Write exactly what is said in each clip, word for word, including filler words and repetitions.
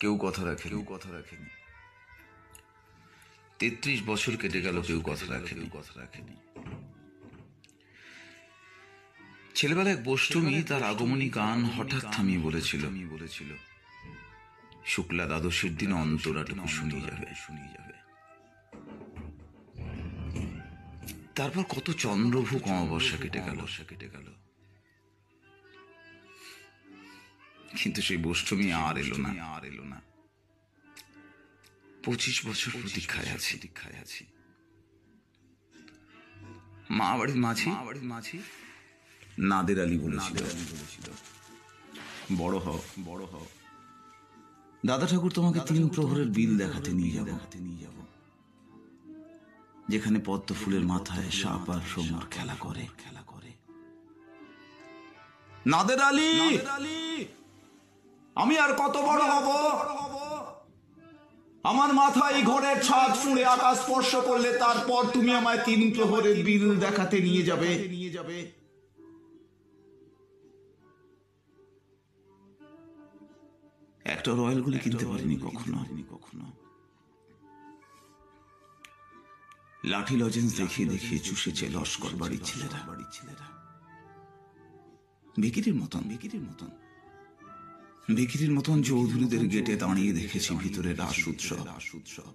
কেউ কথা রাখে কেউ কথা রাখেনি তেত্রিশ বছর কেটে গেল, কেউ কথা রাখে কেউ কথা রাখেনি ছেলেবেলা এক বষ্টমী তার আগমনী গান হঠাৎ থামিয়ে বলেছিল বলেছিল শুক্লা দ্বাদশীর দিন অন্তরাটুকু শুনিয়ে যাবে শুনিয়ে যাবে তারপর কত চন্দ্রভোগ অমাবস্যা কেটে গেল কেটে গেল কিন্তু সেই বষ্টমী আর এলো না আর এলো না পঁচিশ বছর প্রতীক্ষায় আছি প্রতীক্ষায় আছি মা বাড়ির মাঝি মা বাড়ির মাঝি নাদের আলী বলেছিল বড় হও বড় হও দাদা ঠাকুর তোমাকে তিন প্রহরের বিল দেখাতে নিয়ে যাবো হাতে নিয়ে যাব যেখানে পদ্ম ফুলের মাথায় সাপ আর সোমার খেলা করে খেলা করে নাদের আলী আমি আর কত বড় হব? আমার মাথায় ঘরের ছাদ ফুঁড়ে আকাশ স্পর্শ করলে তারপর তুমি আমায় তিন প্রহরের বিল দেখাতে নিয়ে যাবে নিয়ে যাবে একটা রয়্যাল গুলি কিনতে পারিনি কখনো কখনো লাঠি লজেন্স দেখিয়ে দেখিয়ে চুষেছে লস্কর বাড়ির ছেলেরা বাড়ির ছেলেরা ভিকিরির মতন ভিকিরির মতন ভিকিরির মতন চৌধুরীদের গেটে দাঁড়িয়ে দেখেছি ভিতরে রাস উৎসব রাস উৎসব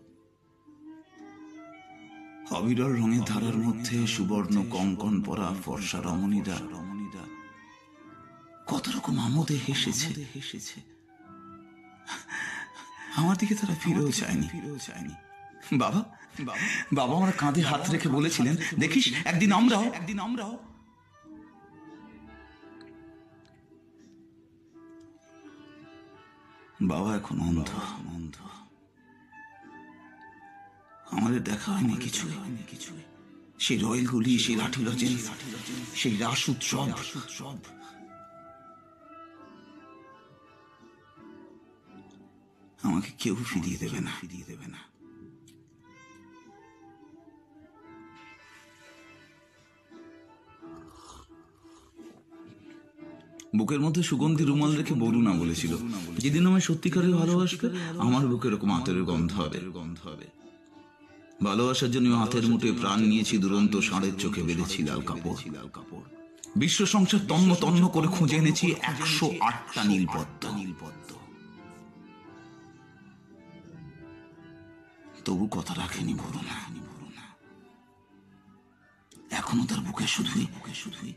অবিরল রঙের ধারার মধ্যে সুবর্ণ কঙ্কন পরা ফর্সা রমণীরা রমণীরা কত রকম আমোদে হেসেছে হেসেছে আমার দিকে তারা ফিরেও চায়নি ফিরেও চায়নি বাবা বাবা আমার কাঁধে হাত রেখে বলেছিলেন, দেখিস একদিন আমরাও একদিন আমরাও বাবা এখন অন্ধ অন্ধ আমাদের দেখা হয়নি কিছু হয়নি কিছু সেই রয়েল গুলি সেই লাঠি লজেন সেই রাস উৎসব উৎসব আমাকে কেউ ফিরিয়ে দেবে না ফিরিয়ে দেবে না বুকের মধ্যে সুগন্ধি রুমাল রেখে বরুণা বলেছিল, যেদিন আমায় সত্যিকারের ভালোবাসবে আমার বুকে এরকম আতের গন্ধ হবে গন্ধ হবে ভালোবাসার জন্য হাতের মুঠোয় প্রাণ নিয়েছি, দুরন্ত ষাঁড়ের চোখে বেঁধেছি লাল কাপড় লাল কাপড় বিশ্ব সংসার তন্ন তন্ন করে খুঁজে এনেছি একশো আটটা নীলপদ্ম নীলপদ্ম তবু কথা রাখেনি বরুণা বরুণা এখনো তার বুকে শুধুই বুকে শুধুই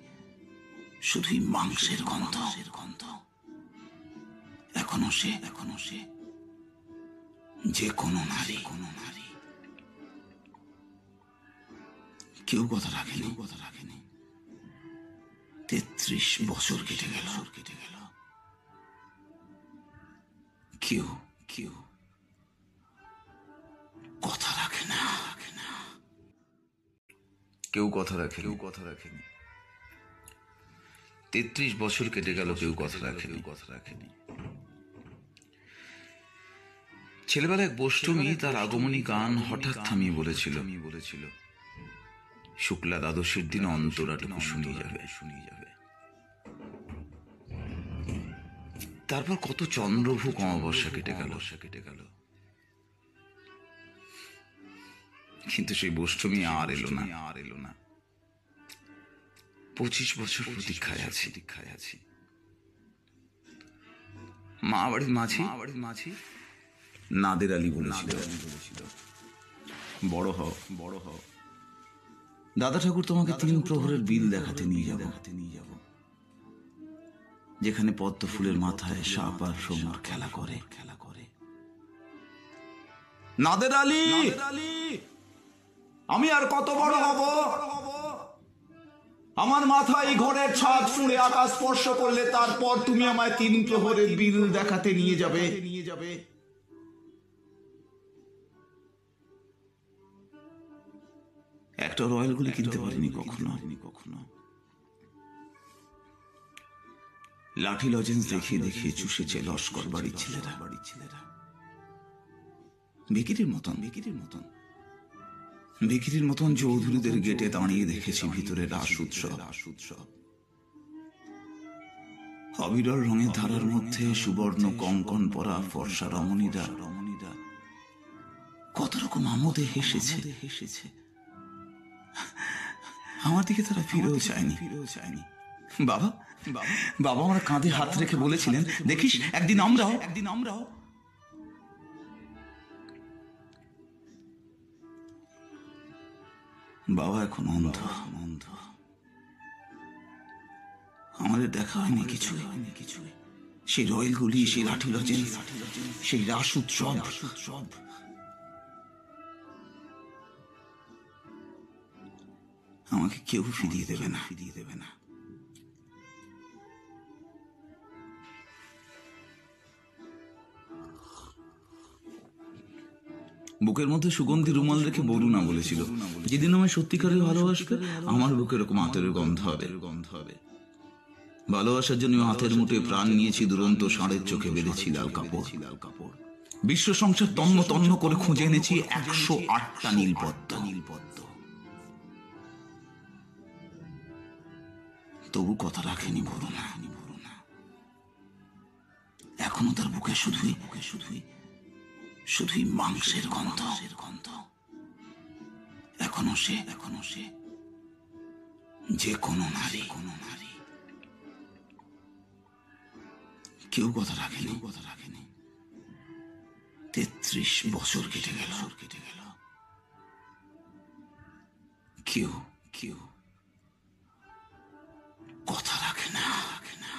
শুধুই মাংসের গন্ধ গন্ধ এখনো সে এখনো সে যে কোনো নারী কোনো নারী কেউ কথা রাখেনি কথা রাখেনি তেত্রিশ বছর কেটে গেল কেটে গেল কেউ কেউ কথা রাখে না রাখে না কেউ কথা রাখে কেউ কথা রাখেনি তেত্রিশ বছর কেটে গেল, কেউ কথা রাখে কেউ কথা রাখেনি ছেলেবেলা এক বষ্টমী তার আগমনী গান হঠাৎ থামিয়ে বলেছিল বলেছিল শুক্লা দ্বাদশীর দিন অন্তরাটুকু শুনিয়ে যাবে শুনিয়ে যাবে তারপর কত চন্দ্রভোগ অমাবস্যা কেটে গেল কেটে গেল কিন্তু সেই বষ্টমী আর এলো না আর এলো না পঁচিশ বছর প্রতীক্ষায় আছি প্রতীক্ষায় আছি মা বাড়ির মাঝি মা বাড়ির মাঝি নাদের আলী বলেছিল বড় হও বড় হও দাদা ঠাকুর তোমাকে তিন প্রহরের বিল দেখাতে নিয়ে যাবো হাতে নিয়ে যাব যেখানে পদ্ম ফুলের মাথায় সাপ আর সোমার খেলা করে খেলা করে নাদের আলী আমি আর কত বড় হব? আমার মাথায় ঘরের ছাদ ফুঁড়ে আকাশ স্পর্শ করলে তারপর তুমি আমায় তিন প্রহরের বিল দেখাতে নিয়ে যাবে নিয়ে যাবে একটা রয়্যাল গুলি কিনতে পারিনি কখনো কখনো লাঠি লজেন্স দেখিয়ে দেখিয়ে চুষেছে লস্কর বাড়ির ছেলেরা বাড়ির ছেলেরা ভিকিরির মতন ভিকিরির মতন ভিকিরির মতন চৌধুরীদের গেটে দাঁড়িয়ে দেখেছি ভিতরে রাস উৎসব রাস উৎসব অবিরল রঙের ধারার মধ্যে সুবর্ণ কঙ্কন পরা ফর্সা রমণীরা কত রকম আমোদে হেসেছে হেসেছে আমার দিকে তারা ফিরেও চায়নি ফিরেও চায়নি বাবা বাবা আমার কাঁধে হাত রেখে বলেছিলেন, দেখিস একদিন আমরাও একদিন আমরাও বাবা এখন অন্ধ অন্ধ আমাদের দেখা হয়নি কিছু হয়নি কিছু সেই রয়েল গুলি, সেই লাঠি লজেন, সেই রাস উৎসব উৎসব আমাকে কেউ ফিরিয়ে দেবে না ফিরিয়ে দেবে না বুকের মধ্যে সুগন্ধি রুমাল রেখে বরুণা বলেছিল, যেদিন আমায় সত্যিকারে ভালোবাসবে আমার বুকে এরকম আতরের গন্ধ হবে গন্ধ হবে ভালোবাসার জন্য হাতের মুঠে প্রাণ নিয়েছি, দুরন্ত ষাঁড়ের চোখে বেঁধেছি লাল কাপড় লাল কাপড় বিশ্ব সংসার তন্ন তন্ন করে খুঁজে এনেছি একশো আটটা নীলপদ্ম নীলপদ্ম তবু কথা রাখেনি বরুণা বরুণা এখনো তার বুকে শুধুই বুকে শুধুই শুধুই মাংসের গন্ধ গন্ধ এখনো সে এখনো সে যে কোনো নারী কোনো নারী কেউ কথা রাখেনি কথা রাখেনি তেত্রিশ বছর কেটে গেল কেটে গেল কেউ কেউ কথা রাখে না রাখে না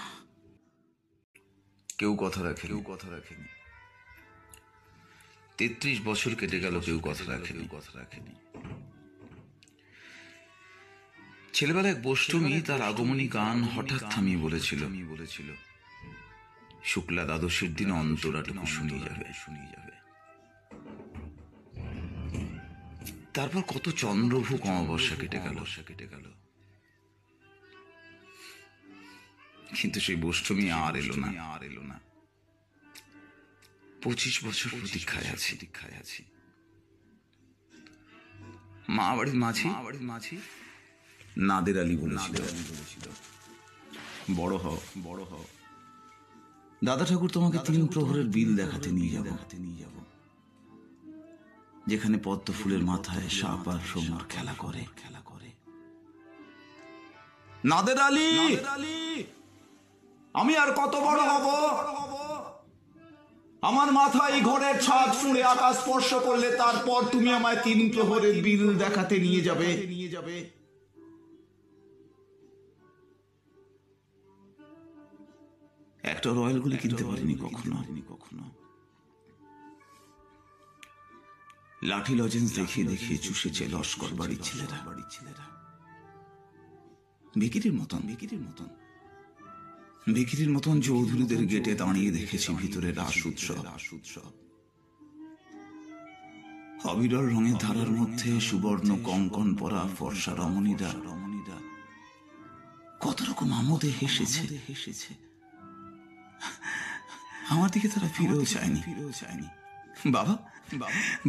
কেউ কথা রাখে কেউ কথা রাখেনি তেত্রিশ বছর কেটে গেল কেউ কথা রাখে কেউ কথা রাখেনি ছেলেবেলা এক বষ্টমী তার আগমনী গান হঠাৎ থামিয়ে বলেছিল বলেছিল শুক্লা দ্বাদশীর দিন অন্তরাটুকু শুনিয়ে যাবে শুনিয়ে যাবে তারপর কত চন্দ্রভোগ অমাবস্যা কেটে গেল কেটে গেল কিন্তু সেই বষ্টমী আর এলো না আর এলো না পঁচিশ বছর প্রতীক্ষায় আছি দীক্ষায় আছি মা বাড়ির মাঝি বাড়ির মাঝি নাদের আলী বলেছিল বড় হও বড় হও দাদা ঠাকুর তোমাকে তিন প্রহরের বিল দেখাতে নিয়ে যাবো নিয়ে যাব যেখানে পদ্ম ফুলের মাথায় সাপ আর সোমার খেলা করে খেলা করে নাদের আলী আমি আর কত বড় হব আমার মাথায় ঘরের ছাদ ফুঁড়ে আকাশ স্পর্শ করলে তারপর তুমি আমায় তিন প্রহরের বিল দেখাতে নিয়ে যাবে নিয়ে যাবে একটা রয়্যাল গুলি কিনতে পারিনি কখনো কখনো লাঠি লজেন্স দেখিয়ে দেখিয়ে চুষেছে লস্কর বাড়ির ছেলেরা বাড়ির ছেলেরা বিকিরির মতন বিকিরির মতন বিকিরির মতন চৌধুরীদের গেটে দাঁড়িয়ে দেখেছি ভিতরে রাস উৎসব রাস উৎসব অবিরল রঙের ধারার মধ্যে সুবর্ণ কঙ্কন পরা ফর্সা রমণীরা রমণীরা কত রকম আমোদে হেসেছে হেসেছে আমার দিকে তারা ফিরেও চায়নি ফিরেও চায়নি বাবা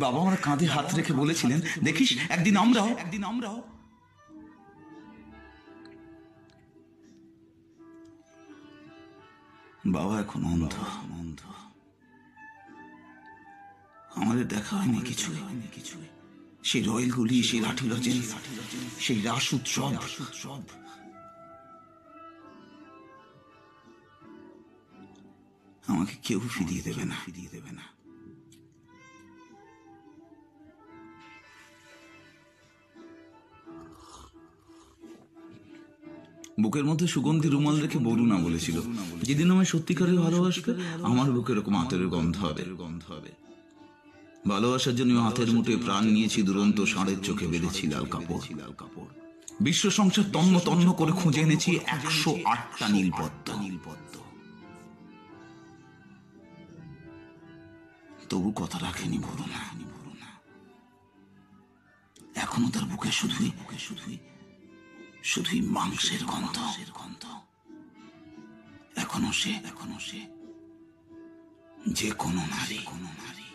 বাবা আমার কাঁধে হাত রেখে বলেছিলেন, দেখিস একদিন আমরাও একদিন আমরাও বাবা এখন অন্ধ অন্ধ আমাদের দেখা হয়নি কিছু হয়নি কিছু সেই রয়েল গুলি, সেই লাঠি লজেন, সেই রাস উৎসব উৎসব আমাকে কেউ ফিরিয়ে দেবে না ফিরিয়ে দেবে না বুকের মধ্যে সুগন্ধি রুমাল রেখে বরুণা বলেছিল, যেদিন আমায় সত্যিকারে ভালোবাসবে আমার বুকে এরকম আতরের গন্ধ হবে গন্ধ হবে ভালোবাসার জন্য হাতের মুঠে প্রাণ নিয়েছি, দুরন্ত ষাঁড়ের চোখে বেঁধেছি লাল কাপড় লাল কাপড় বিশ্ব সংসার তন্ন তন্ন করে খুঁজে এনেছি একশো আটটা নীলপদ্ম নীলপদ্ম তবু কথা রাখেনি বরুণা বরুণা এখনো তার বুকে শুধুই বুকে শুধুই শুধুই মাংসের গন্ধ গন্ধ এখনো সে এখনো সে যে কোনো নারী কোনো নারী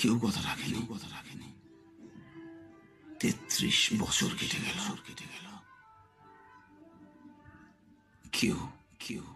কেউ কথা রাখেনি কথা রাখেনি তেত্রিশ বছর কেটে গেল কেটে গেল Q, Q.